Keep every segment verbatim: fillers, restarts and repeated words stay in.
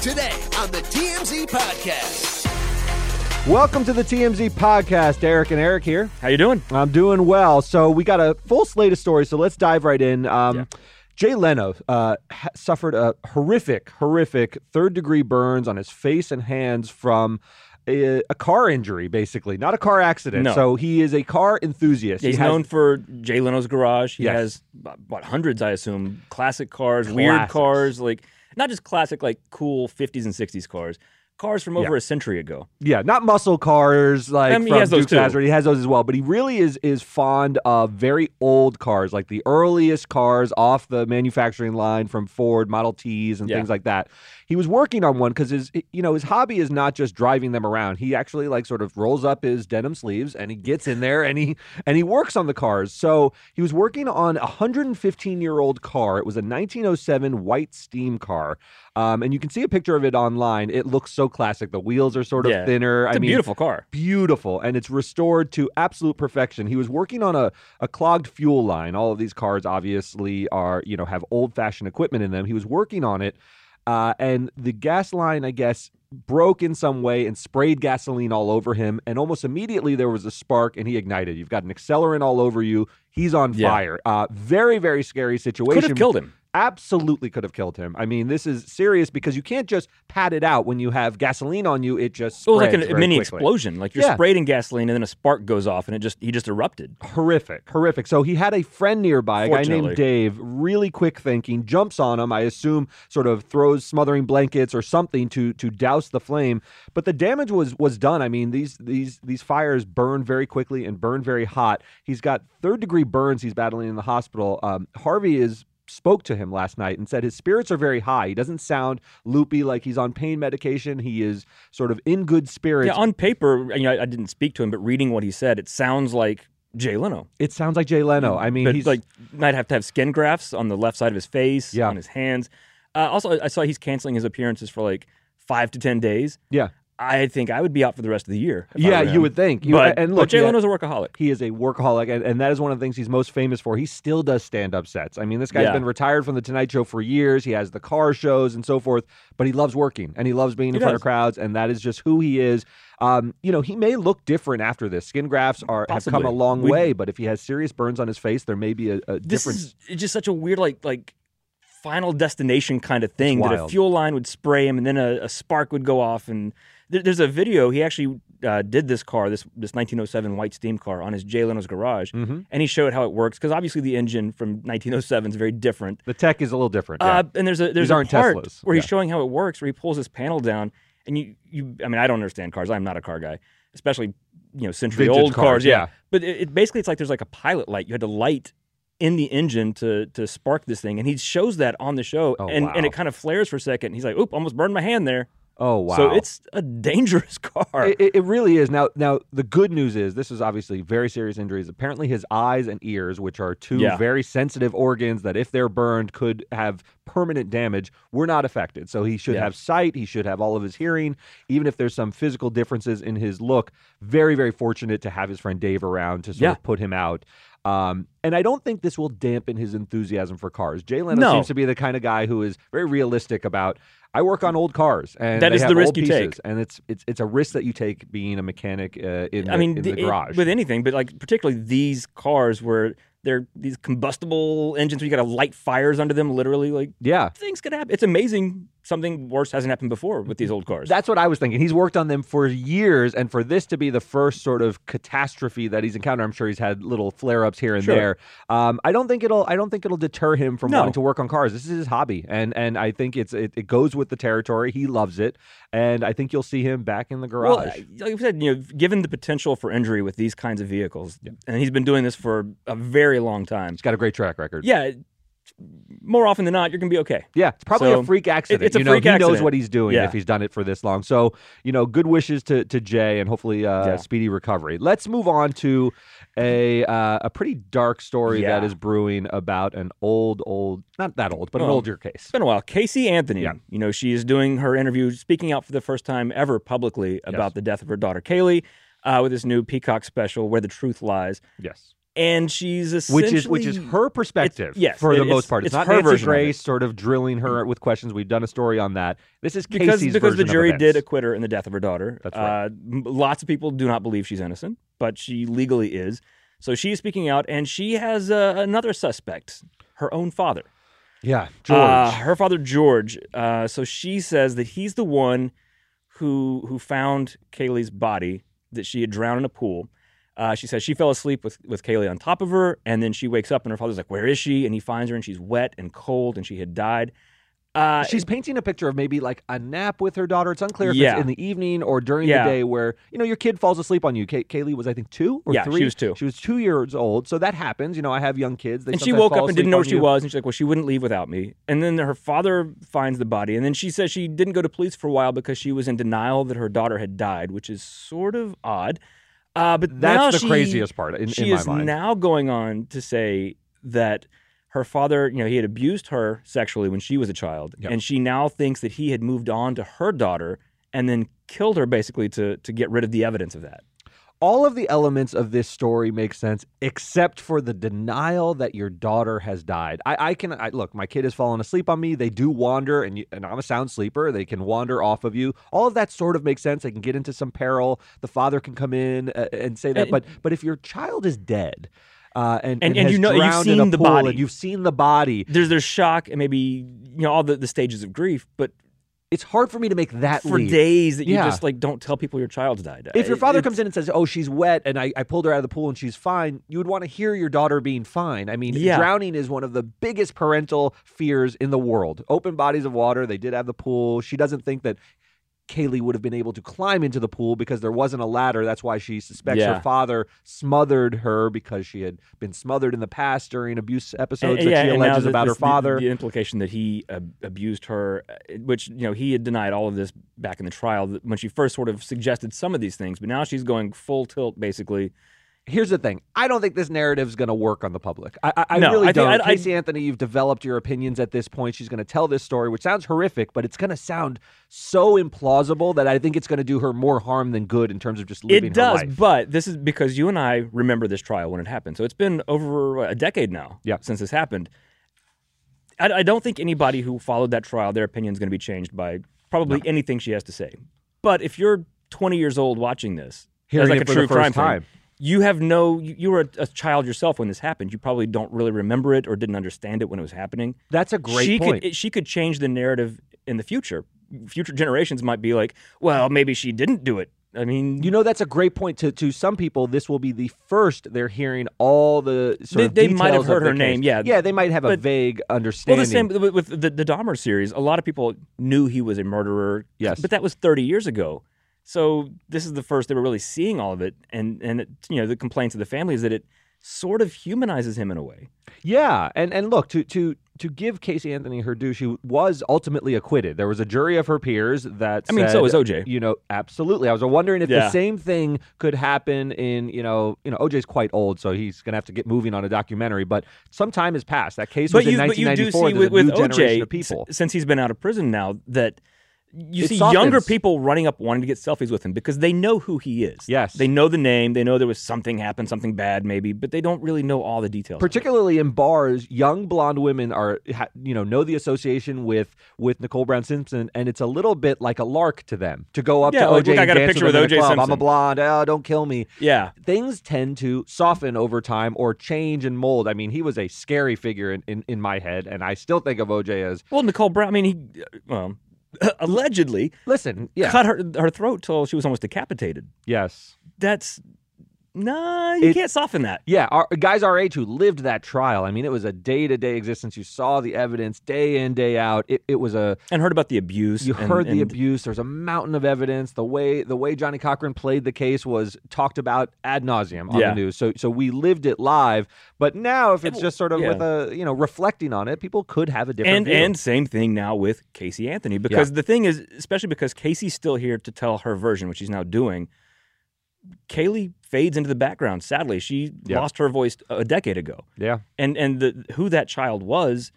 today on the T M Z Podcast. Welcome to the T M Z Podcast. Eric and Eric here. How you doing? I'm doing well. So we got a full slate of stories, so let's dive right in. Um, yeah. Jay Leno uh, suffered a horrific, horrific third-degree burns on his face and hands from a, a car injury, basically. Not a car accident. No. So he is a car enthusiast. He's he has, known for Jay Leno's Garage. He yes. has, what, hundreds, I assume, classic cars, Classics. weird cars, like not just classic, like cool fifties and sixties cars. Cars from over yeah. a century ago. Yeah, not muscle cars like I mean, from he has those Duke's Hazard. He has those as well, but he really is is fond of very old cars, like the earliest cars off the manufacturing line from Ford Model T's and yeah. things like that. He was working on one because his you know his hobby is not just driving them around. He actually like sort of rolls up his denim sleeves and he gets in there and he and he works on the cars. So he was working on a one hundred fifteen year old car. It was a nineteen oh seven white steam car. Um, and you can see a picture of it online. It looks so classic. The wheels are sort of yeah. thinner. It's I a mean, beautiful car. Beautiful. And it's restored to absolute perfection. He was working on a, a clogged fuel line. All of these cars obviously are, you know, have old-fashioned equipment in them. He was working on it. Uh, and the gas line, I guess, broke in some way and sprayed gasoline all over him. And almost immediately there was a spark and he ignited. You've got an accelerant all over you. He's on yeah. fire. Uh, very, very scary situation. Could have killed him. Absolutely could have killed him. I mean, this is serious because you can't just pat it out when you have gasoline on you. It just spreads. It was like a, a mini quickly. explosion. Like you're yeah. sprayed in gasoline and then a spark goes off and it just he just erupted. Horrific, horrific. So he had a friend nearby, a guy named Dave, really quick thinking, jumps on him, I assume sort of throws smothering blankets or something to to douse the flame. But the damage was was done. I mean, these these these fires burn very quickly and burn very hot. He's got third degree burns he's battling in the hospital. Um, Harvey is spoke to him last night and said his spirits are very high. He doesn't sound loopy, like he's on pain medication. He is sort of in good spirits. Yeah, on paper, you know, I didn't speak to him, but reading what he said, it sounds like Jay Leno. It sounds like Jay Leno. I mean, but he's like might have to have skin grafts on the left side of his face, yeah. on his hands. Uh, also, I saw he's canceling his appearances for like five to ten days. Yeah. I think I would be out for the rest of the year. Yeah, you would think. You, but, and look, but Jay Leno's a workaholic. He is a workaholic, and, and that is one of the things he's most famous for. He still does stand-up sets. I mean, this guy's yeah. been retired from The Tonight Show for years. He has the car shows and so forth, but he loves working, and he loves being he in does. front of crowds, and that is just who he is. Um, you know, he may look different after this. Skin grafts are Possibly. have come a long we, way, but if he has serious burns on his face, there may be a, a this difference. Is, it's just such a weird, like, like... Final Destination kind of thing, that a fuel line would spray him and then a, a spark would go off. And th- there's a video. He actually uh, did this car, this this nineteen oh seven white steam car, on his Jay Leno's Garage, mm-hmm. and he showed how it works, because obviously the engine from nineteen oh seven is very different. The tech is a little different. Yeah. Uh, and there's a, there's a part Teslas. where he's yeah. showing how it works, where he pulls his panel down, and you, you I mean, I don't understand cars. I'm not a car guy, especially, you know, century-old cars. cars. Yeah. yeah. But it, it basically, it's like there's like a pilot light. You had to light in the engine to to spark this thing, and he shows that on the show, oh, and, wow. and it kind of flares for a second, and he's like, oop, almost burned my hand there. Oh, wow. So it's a dangerous car. It, it really is. Now, now the good news is this is obviously very serious injuries. Apparently his eyes and ears, which are two yeah. very sensitive organs that if they're burned could have permanent damage, were not affected. So he should yeah. have sight. He should have all of his hearing, even if there's some physical differences in his look. Very, very fortunate to have his friend Dave around to sort yeah. of put him out. Um, and I don't think this will dampen his enthusiasm for cars. Jay Leno no. seems to be the kind of guy who is very realistic about, I work on old cars, and that is the risk you pieces, take. And it's it's it's a risk that you take being a mechanic uh, in, I the, mean, in the, the garage. It, with anything, but like particularly these cars where they're these combustible engines where you got to light fires under them, literally. Like, yeah. things could happen. It's amazing something worse hasn't happened before with these old cars. That's what I was thinking. He's worked on them for years, and for this to be the first sort of catastrophe that he's encountered, I'm sure he's had little flare-ups here and sure. there. Um, I don't think it'll. I don't think it'll deter him from no. wanting to work on cars. This is his hobby, and and I think it's it, it goes with the territory. He loves it, and I think you'll see him back in the garage. Well, like I said, you know, given the potential for injury with these kinds of vehicles, yeah. and he's been doing this for a very long time. He's got a great track record. Yeah. More often than not, you're going to be okay. Yeah, it's probably so, a freak accident. It's a you know, freak he accident. He knows what he's doing yeah. if he's done it for this long. So, you know, good wishes to, to Jay and hopefully uh, yeah. speedy recovery. Let's move on to a uh, a pretty dark story yeah. that is brewing about an old, old, not that old, but well, an older case. It's been a while. Casey Anthony, yeah. you know, she is doing her interview, speaking out for the first time ever publicly about yes. the death of her daughter, Kaylee, uh, with this new Peacock special, Where the Truth Lies. Yes. And she's essentially... Which is, which is her perspective, yes, for the most part. It's, it's not her Nancy version Grace of sort of drilling her with questions. We've done a story on that. This is Casey's because, because version the jury did acquit her in the death of her daughter. That's right. Uh, lots of people do not believe she's innocent, but she legally is. So she's speaking out, and she has uh, another suspect, her own father. Yeah, George. Uh, her father, George. Uh, so she says that he's the one who who found Kaylee's body, that she had drowned in a pool. Uh, she says she fell asleep with, with Kaylee on top of her, and then she wakes up, and her father's like, where is she? And he finds her, and she's wet and cold, and she had died. Uh, she's painting a picture of maybe like a nap with her daughter. It's unclear if yeah. it's in the evening or during yeah. the day where, you know, your kid falls asleep on you. Kay- Kaylee was, I think, two or yeah, three? Yeah, she was two. She was two years old, so that happens. You know, I have young kids. They and she woke up and didn't know where she you. was, and she's like, well, she wouldn't leave without me. And then her father finds the body, and then she says she didn't go to police for a while because she was in denial that her daughter had died, which is sort of odd. Uh, but that's the she, craziest part in, she in my is mind. Now going on to say that her father, you know, he had abused her sexually when she was a child, yep. and she now thinks that he had moved on to her daughter and then killed her basically to to get rid of the evidence of that. All of the elements of this story make sense, except for the denial that your daughter has died. I, I can I, look. My kid has fallen asleep on me. They do wander, and, you, and I'm a sound sleeper. They can wander off of you. All of that sort of makes sense. They can get into some peril. The father can come in uh, and say that. And, but but if your child is dead, uh, and, and, and, and you know you've seen the body, and you've seen the body. There's there's shock and maybe you know all the, the stages of grief, but. It's hard for me to make that for leap. days that you yeah. just like don't tell people your child's died. If your father it's, comes in and says, "Oh, she's wet," and I, I pulled her out of the pool and she's fine, you would want to hear your daughter being fine. I mean, yeah. drowning is one of the biggest parental fears in the world. Open bodies of water. They did have the pool. She doesn't think that Kaylee would have been able to climb into the pool because there wasn't a ladder. That's why she suspects yeah. her father smothered her because she had been smothered in the past during abuse episodes and, that yeah, she alleges about her father. The, the implication that he uh, abused her, which, you know, he had denied all of this back in the trial when she first sort of suggested some of these things, but now she's going full tilt basically. Here's the thing. I don't think this narrative is going to work on the public. I, I, I no, really I don't. Think, I, Casey I, Anthony, you've developed your opinions at this point. She's going to tell this story, which sounds horrific, but it's going to sound so implausible that I think it's going to do her more harm than good in terms of just living her does, life. It does, but this is because you and I remember this trial when it happened. So it's been over a decade now yeah. since this happened. I, I don't think anybody who followed that trial, their opinion is going to be changed by probably no. anything she has to say. But if you're twenty years old watching this, hearing as like it a for true the first crime time. Thing, you have no, you were a, a child yourself when this happened. You probably don't really remember it or didn't understand it when it was happening. That's a great she point. Could, she could change the narrative in the future. Future generations might be like, well, maybe she didn't do it. I mean, you know, that's a great point. To to some people, this will be the first they're hearing all the sort they, of They details might have heard her case. Name, yeah. Yeah, they might have but, a vague understanding. Well, the same with, with the, the Dahmer series. A lot of people knew he was a murderer, yes, but that was thirty years ago. So this is the first they were really seeing all of it, and and it, you know the complaints of the family is that it sort of humanizes him in a way. Yeah, and and look to to to give Casey Anthony her due, she was ultimately acquitted. There was a jury of her peers that I mean, said, so was O J. You know, absolutely. I was wondering if yeah. the same thing could happen in you know you know O J's quite old, so he's gonna have to get moving on a documentary. But some time has passed. That case but was you, in nineteen ninety-four. But you do see with, with O J, of people. S- since he's been out of prison now, that. You it see softens. Younger people running up wanting to get selfies with him because they know who he is. Yes. They know the name. They know there was something happened, something bad maybe, but they don't really know all the details. Particularly in bars, young blonde women are, you know, know the association with, with Nicole Brown Simpson, and it's a little bit like a lark to them to go up yeah, to O J. Like, look, I got a picture with, with O J Simpson. I'm a blonde. Oh, don't kill me. Yeah. Things tend to soften over time or change and mold. I mean, he was a scary figure in, in, in my head, and I still think of O J as... Well, Nicole Brown, I mean, he... Well... allegedly listen yeah. cut her her throat till she was almost decapitated. Yes, that's nah you it, can't soften that. Yeah, our, guys our age who lived that trial, I mean, it was a day-to-day existence. You saw the evidence day in, day out. It, it was a and heard about the abuse you and, heard the and, abuse. There's a mountain of evidence. The way the way Johnny Cochran played the case was talked about ad nauseum on yeah. the news, so so we lived it live. But now, if it's just sort of yeah. with a, you know, reflecting on it, people could have a different and, view. And same thing now with Casey Anthony. Because yeah. the thing is, especially because Casey's still here to tell her version, which she's now doing, Kaylee fades into the background, sadly. She yeah. lost her voice a decade ago. Yeah. And and the, who that child was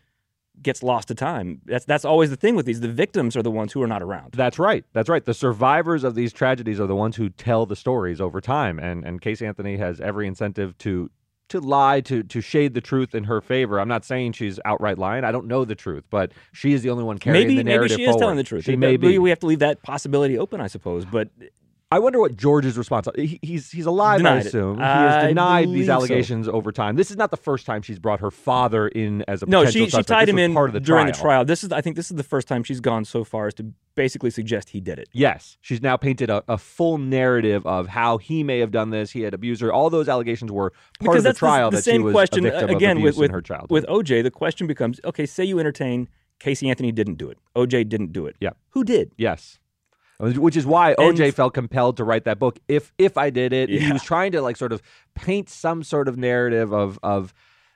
gets lost to time. That's that's always the thing with these. The victims are the ones who are not around. That's right. That's right. The survivors of these tragedies are the ones who tell the stories over time. And, and Casey Anthony has every incentive to... to lie, to to shade the truth in her favor. I'm not saying she's outright lying. I don't know the truth, but she is the only one carrying maybe, the narrative forward. Maybe she is forward. telling the truth. She maybe, may be. We have to leave that possibility open, I suppose. But I wonder what George's response is. He, he's, he's alive, I assume. It. He has denied these allegations so. over time. This is not the first time she's brought her father in as a no, potential she, suspect. No, she tied this him in part of the during trial. the trial. This is, I think this is the first time she's gone so far as to basically suggest he did it. Yes. She's now painted a, a full narrative of how he may have done this. He had abused her. All those allegations were part because of the trial the, the that same she was question, a victim again, of abuse with, with, in her childhood. With O J, the question becomes, okay, say you entertain Casey Anthony didn't do it. O J didn't do it. Yeah. Who did? Yes. Which is why O J and, felt compelled to write that book. If if I did it, yeah. He was trying to like sort of paint some sort of narrative of of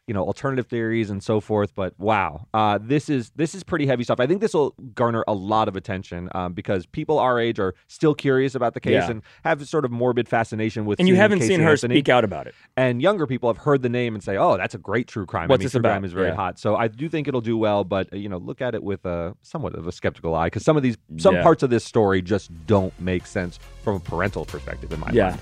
you know alternative theories and so forth. But wow, uh, this is this is pretty heavy stuff. I think this will garner a lot of attention um, because people our age are still curious about the case yeah. and have sort of morbid fascination with. And you haven't Casey seen her Anthony. speak out about it. And younger people have heard the name and say, "Oh, that's a great true crime." What's I mean, this true about? Crime is very yeah. hot. So I do think it'll do well, but you know, look at it with a somewhat of a skeptical eye because some of these some yeah. parts of this story just don't make sense from a parental perspective in my yeah. mind.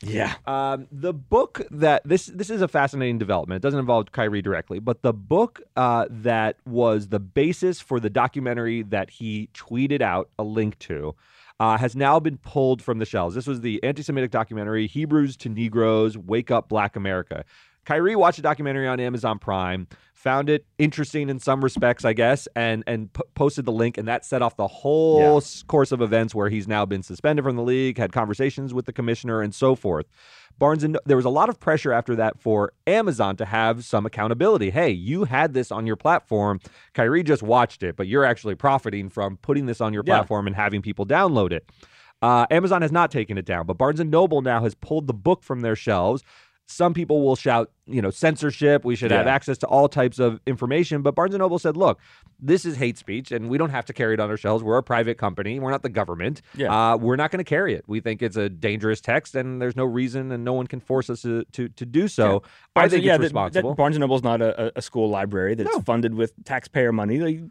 Yeah. Um, the book that this this is a fascinating development. It doesn't involve Kyrie directly, but the book uh, that was the basis for the documentary that he tweeted out a link to uh, has now been pulled from the shelves. This was the anti-Semitic documentary Hebrews to Negroes Wake Up Black America. Kyrie watched a documentary on Amazon Prime, found it interesting in some respects, I guess, and and p- posted the link, and that set off the whole yeah. course of events where he's now been suspended from the league, had conversations with the commissioner, and so forth. Barnes and there was a lot of pressure after that for Amazon to have some accountability. Hey, you had this on your platform. Kyrie just watched it, but you're actually profiting from putting this on your yeah. platform and having people download it. Uh, Amazon has not taken it down, but Barnes and Noble now has pulled the book from their shelves. Some people will shout, you know, censorship. We should yeah. have access to all types of information. But Barnes and Noble said, look, this is hate speech, and we don't have to carry it on our shelves. We're a private company. We're not the government. Yeah. Uh, we're not going to carry it. We think it's a dangerous text, and there's no reason, and no one can force us to to, to do so. Yeah. I Barnes, think yeah, it's responsible. That, that Barnes and Noble's not a, a school library that's no. funded with taxpayer money. They,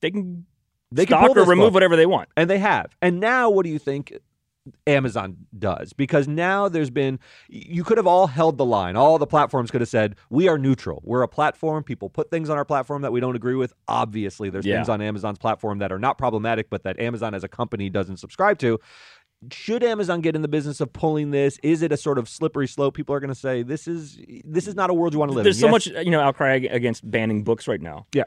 they can they stock can or remove book. whatever they want. And they have. And now what do you think Amazon does? Because now there's been, you could have all held the line. All the platforms could have said, we are neutral. We're a platform. People put things on our platform that we don't agree with. Obviously, there's yeah. things on Amazon's platform that are not problematic, but that Amazon as a company doesn't subscribe to. Should Amazon get in the business of pulling this? Is it a sort of slippery slope? People are going to say, this is this is not a world you want to live there's in. There's so yes. much, you know, outcry against banning books right now. Yeah.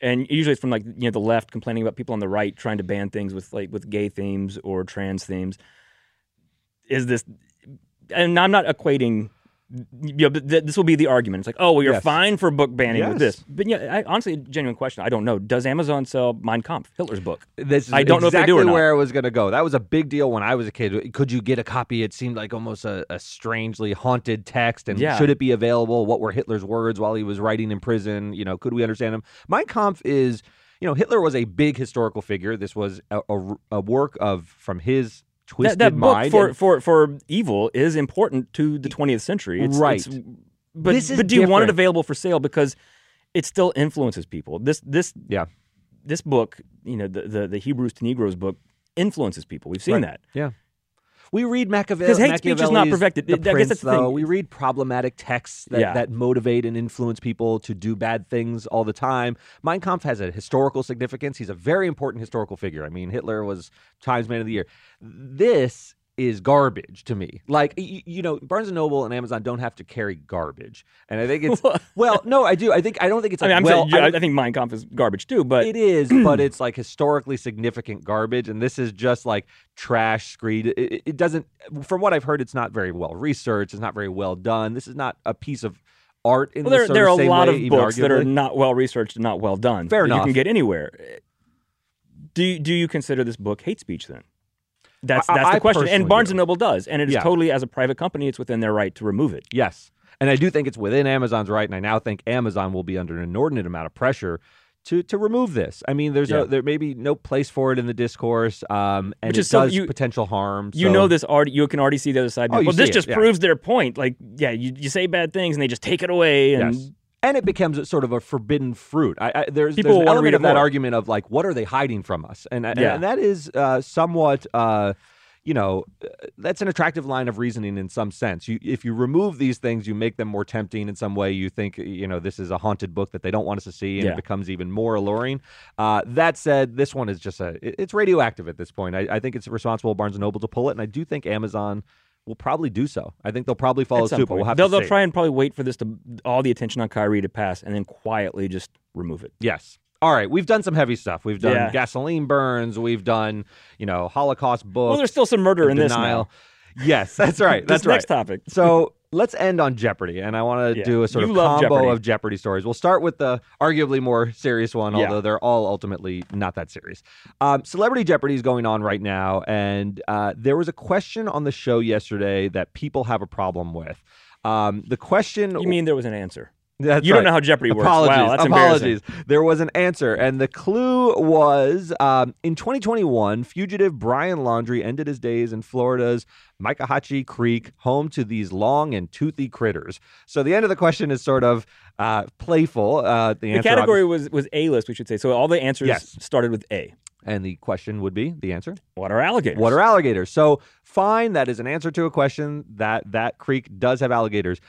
And usually it's from, like, you know, the left complaining about people on the right trying to ban things with, like, with gay themes or trans themes. Is this, and I'm not equating, you know, th- this will be the argument. It's like, oh, well, you're yes. fine for book banning yes. with this. But yeah, I, honestly, a genuine question. I don't know. Does Amazon sell Mein Kampf, Hitler's book? This is I don't exactly know if they do or not. Where I was going to go. That was a big deal when I was a kid. Could you get a copy? It seemed like almost a, a strangely haunted text. And yeah. should it be available? What were Hitler's words while he was writing in prison? You know, could we understand him? Mein Kampf is, you know, Hitler was a big historical figure. This was a, a, a work of, from his Twisted that, that mind. book for, for, for evil is important to the twentieth century. It's, right. It's, but this is but do you different. want it available for sale? Because it still influences people. This this yeah. this book, you know, the, the, the Hebrews to Negroes book influences people. We've seen right. that. Yeah. We read Machiavelli. Because hate speech is not perfected. The Prince, I guess that's the though. thing. We read problematic texts that, yeah. that motivate and influence people to do bad things all the time. Mein Kampf has a historical significance. He's a very important historical figure. I mean, Hitler was Times Man of the Year. This is garbage to me. Like, you know, Barnes and Noble and Amazon don't have to carry garbage. And I think it's, well, no, I do. I think, I don't think it's like, I mean, I'm well, saying, I, I think Mein Kampf is garbage too, but. It is, but it's like historically significant garbage. And this is just like trash screed. It, it doesn't, from what I've heard, it's not very well researched. It's not very well done. This is not a piece of art in well, the there, sort there are of same a lot way, of books that are not well researched and not well done. Fair enough. You can get anywhere. Do, do you consider this book hate speech then? That's that's I, the question. And Barnes and Noble does. And it is yeah. totally, as a private company, it's within their right to remove it. Yes. And I do think it's within Amazon's right. And I now think Amazon will be under an inordinate amount of pressure to to remove this. I mean, there's yeah. a, there may be no place for it in the discourse. Um, and Which is it does so you, potential harm. So. You know this already. You can already see the other side. Oh, well, this just it, yeah. proves their point. Like, yeah, you, you say bad things and they just take it away. And yes. And it becomes a sort of a forbidden fruit. I, I, there's, there's an element of that more. argument of like, what are they hiding from us? And, and, yeah. and that is uh, somewhat, uh, you know, that's an attractive line of reasoning in some sense. You, if you remove these things, you make them more tempting in some way. You think, you know, this is a haunted book that they don't want us to see, and yeah. it becomes even more alluring. Uh, that said, this one is just a, it's radioactive at this point. I, I think it's responsible of Barnes and Noble to pull it, and I do think Amazon will probably do so. I think they'll probably follow suit. But we'll have they'll, to they'll try and probably wait for this to all the attention on Kyrie to pass, and then quietly just remove it. Yes. All right. We've done some heavy stuff. We've done yeah. gasoline burns. We've done, you know, Holocaust books. Well, there's still some murder in denial. This. Now. Yes, that's right. That's right. Next topic. So let's end on Jeopardy, and I want to yeah. do a sort you of combo Jeopardy. of Jeopardy stories. We'll start with the arguably more serious one, yeah. although they're all ultimately not that serious. Um, Celebrity Jeopardy is going on right now, and uh, there was a question on the show yesterday that people have a problem with. Um, the question... You mean there was an answer? That's you right. don't know how Jeopardy works. Apologies. Wow, that's Apologies. There was an answer, and the clue was, um, in twenty twenty-one, fugitive Brian Laundrie ended his days in Florida's Mayakahatchee Creek, home to these long and toothy critters. So the end of the question is sort of uh, playful. Uh, the, the category was, was A-list, we should say. So all the answers yes. started with A. And the question would be, the answer? What are alligators? What are alligators? So fine, that is an answer to a question that that creek does have alligators.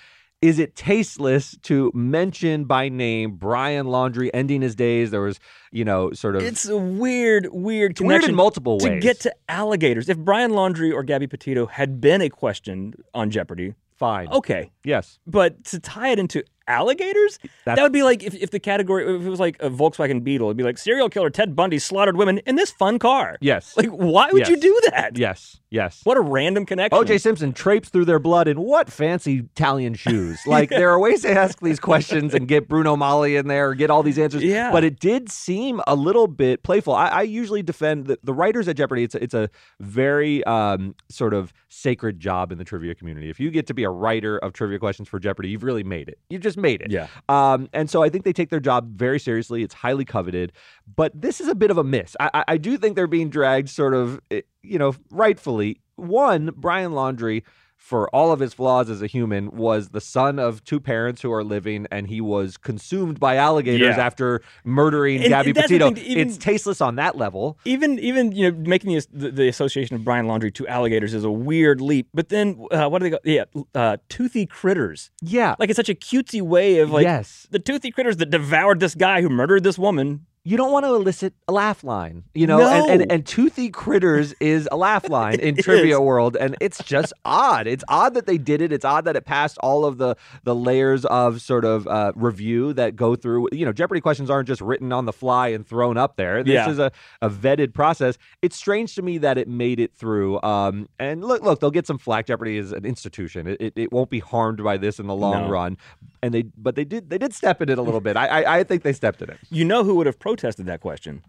Is it tasteless to mention by name Brian Laundrie ending his days? There was, you know, sort of... It's a weird, weird connection. Weird in multiple ways. To get to alligators. If Brian Laundrie or Gabby Petito had been a question on Jeopardy... Fine. Okay. Yes. But to tie it into alligators? That's... That would be like if, if the category... If it was like a Volkswagen Beetle, it'd be like, serial killer Ted Bundy slaughtered women in this fun car. Yes. Like, why would yes. you do that? Yes. Yes. What a random connection. O J. Simpson traipsed through their blood in what fancy Italian shoes. Like, there are ways to ask these questions and get Bruno Mali in there or get all these answers. Yeah. But it did seem a little bit playful. I, I usually defend the, the writers at Jeopardy. It's a, it's a very um, sort of sacred job in the trivia community. If you get to be a writer of trivia questions for Jeopardy, you've really made it. You've just made it. Yeah. Um, and so I think they take their job very seriously. It's highly coveted. But this is a bit of a miss. I, I, I do think they're being dragged sort of... It, you know, rightfully, one, Brian Laundrie, for all of his flaws as a human, was the son of two parents who are living, and he was consumed by alligators yeah. after murdering and, Gabby and Petito. Even, it's tasteless on that level. Even, even you know, making the, the, the association of Brian Laundrie to alligators is a weird leap. But then, uh, what do they call Yeah, uh, toothy critters. Yeah. Like, it's such a cutesy way of, like, yes. the toothy critters that devoured this guy who murdered this woman. You don't want to elicit a laugh line, you know, no. and, and, and toothy critters is a laugh line in trivia is. world. And it's just odd. It's odd that they did it. It's odd that it passed all of the the layers of sort of uh, review that go through, you know, Jeopardy questions aren't just written on the fly and thrown up there. This yeah. is a, a vetted process. It's strange to me that it made it through. Um, and look, look, they'll get some flack. Jeopardy is an institution. It, it, it won't be harmed by this in the long no. run. And they, but they did, they did step in it a little bit. I, I, I think they stepped in it. You know who would have protested that question?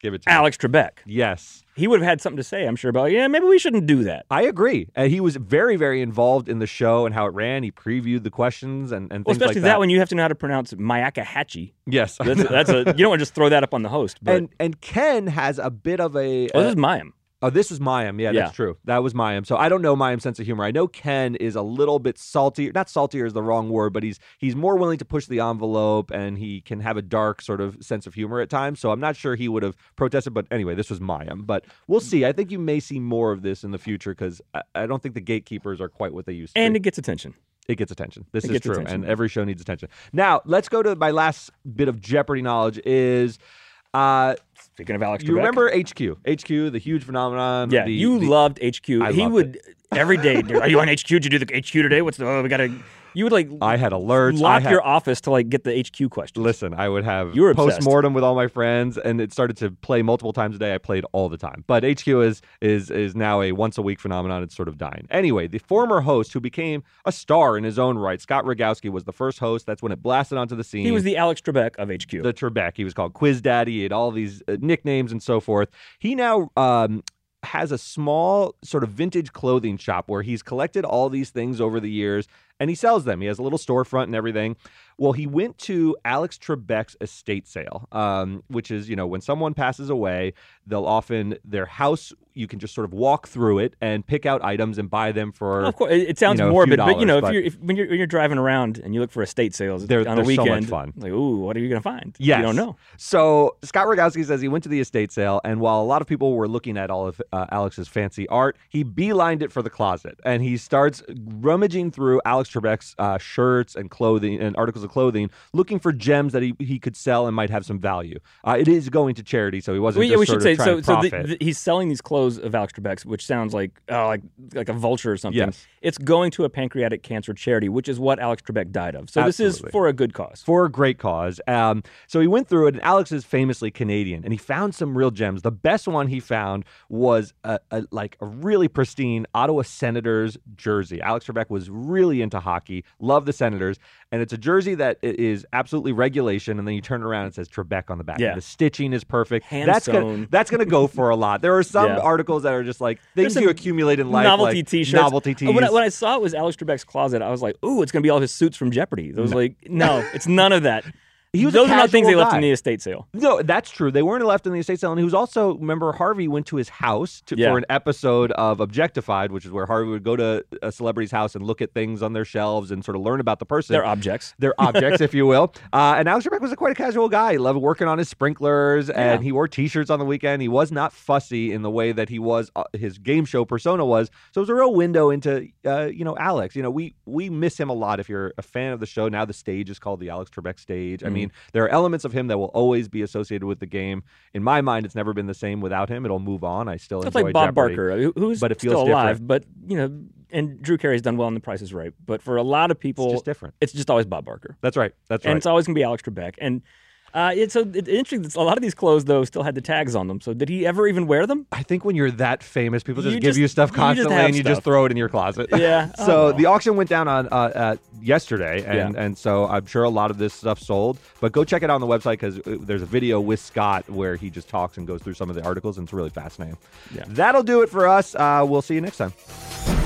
Give it to Alex me. Trebek. Yes. He would have had something to say, I'm sure, about, yeah, maybe we shouldn't do that. I agree. And he was very, very involved in the show and how it ran. He previewed the questions and, and well, things like that. Especially that one, you have to know how to pronounce Mayakahatchee. Yes. That's, that's a, you don't want to just throw that up on the host. But... And, and Ken has a bit of a... Well, uh, this is Mayim. Oh, this is Mayim. Yeah, yeah, that's true. That was Mayim. So I don't know Mayim's sense of humor. I know Ken is a little bit saltier. Not saltier is the wrong word, but he's he's more willing to push the envelope, and he can have a dark sort of sense of humor at times. So I'm not sure he would have protested. But anyway, this was Mayim. But we'll see. I think you may see more of this in the future because I, I don't think the gatekeepers are quite what they used to be. And it gets attention. It gets attention. This it is true. Attention. And every show needs attention. Now, let's go to my last bit of Jeopardy knowledge is... Uh, Speaking of Alex Trebek. You remember H Q? H Q, the huge phenomenon. Yeah, the, you the, loved H Q. I he loved would it. Every day, dude, are you on H Q? Did you do the H Q today? What's the, oh, we got to, you would like. I had alerts. Lock had, your office to like get the H Q questions. Listen, I would have you were post-mortem with all my friends, and it started to play multiple times a day. I played all the time. But H Q is is is now a once-a-week phenomenon. It's sort of dying. Anyway, the former host who became a star in his own right, Scott Rogowski, was the first host. That's when it blasted onto the scene. He was the Alex Trebek of H Q. The Trebek. He was called Quiz Daddy. He had all these uh, nicknames and so forth. He now um, has a small sort of vintage clothing shop where he's collected all these things over the years and he sells them. He has a little storefront and everything. Well, he went to Alex Trebek's estate sale, um, which is, you know, when someone passes away, they'll often, their house, you can just sort of walk through it and pick out items and buy them for, well, of course, it sounds you know, morbid, dollars, but, you know, but if you're, if, when, you're, when you're driving around and you look for estate sales on the weekend, so much fun. Like, ooh, what are you going to find? Yes. You don't know. So Scott Rogowski says he went to the estate sale, and while a lot of people were looking at all of uh, Alex's fancy art, he beelined it for the closet, and he starts rummaging through Alex Trebek's uh, shirts and clothing and articles of clothing, looking for gems that he, he could sell and might have some value. Uh, it is going to charity, so he wasn't we, just we sort should of say, trying so, to profit. So the, the, he's selling these clothes of Alex Trebek's, which sounds like uh, like like a vulture or something. Yes. It's going to a pancreatic cancer charity, which is what Alex Trebek died of. So Absolutely. This is for a good cause. For a great cause. Um, so he went through it, and Alex is famously Canadian, and he found some real gems. The best one he found was a, a like a really pristine Ottawa Senators jersey. Alex Trebek was really into hockey, love the Senators, and it's a jersey that is absolutely regulation, and then you turn around and it says Trebek on the back. Yeah. The stitching is perfect. Hand that's gonna, that's going to go for a lot. There are some yeah. articles that are just like things you accumulate in life. Novelty like t-shirts. Novelty tees. When I, when I saw it was Alex Trebek's closet, I was like, ooh, it's going to be all his suits from Jeopardy. Those no. like, no, it's none of that. He was Those are not things they guy. left in the estate sale. No, that's true. They weren't left in the estate sale. And he was also, remember, Harvey went to his house to, yeah. for an episode of Objectified, which is where Harvey would go to a celebrity's house and look at things on their shelves and sort of learn about the person. Their objects. Their objects, if you will. Uh, and Alex Trebek was a quite a casual guy. He loved working on his sprinklers, yeah. and he wore T-shirts on the weekend. He was not fussy in the way that he was, uh, his game show persona was. So it was a real window into, uh, you know, Alex. You know, we, we miss him a lot if you're a fan of the show. Now the stage is called the Alex Trebek stage. I mean, mm-hmm. there are elements of him that will always be associated with the game. In my mind, it's never been the same without him. It'll move on. I still That's enjoy Jeopardy. It's like Bob Barker, who's but it feels still alive. Different. But, you know, and Drew Carey's done well in The Price is Right. But for a lot of people, it's just different. It's just always Bob Barker. That's right. That's right. And it's always going to be Alex Trebek. And uh, it's, so, it's interesting. A lot of these clothes, though, still had the tags on them. So did he ever even wear them? I think when you're that famous, people just, you just give you stuff constantly, you and you stuff. just throw it in your closet. Yeah. so the auction went down on uh, uh, yesterday, and, yeah. and so I'm sure a lot of this stuff sold. But go check it out on the website, because there's a video with Scott where he just talks and goes through some of the articles, and it's really fascinating. Yeah. That'll do it for us. Uh, we'll see you next time.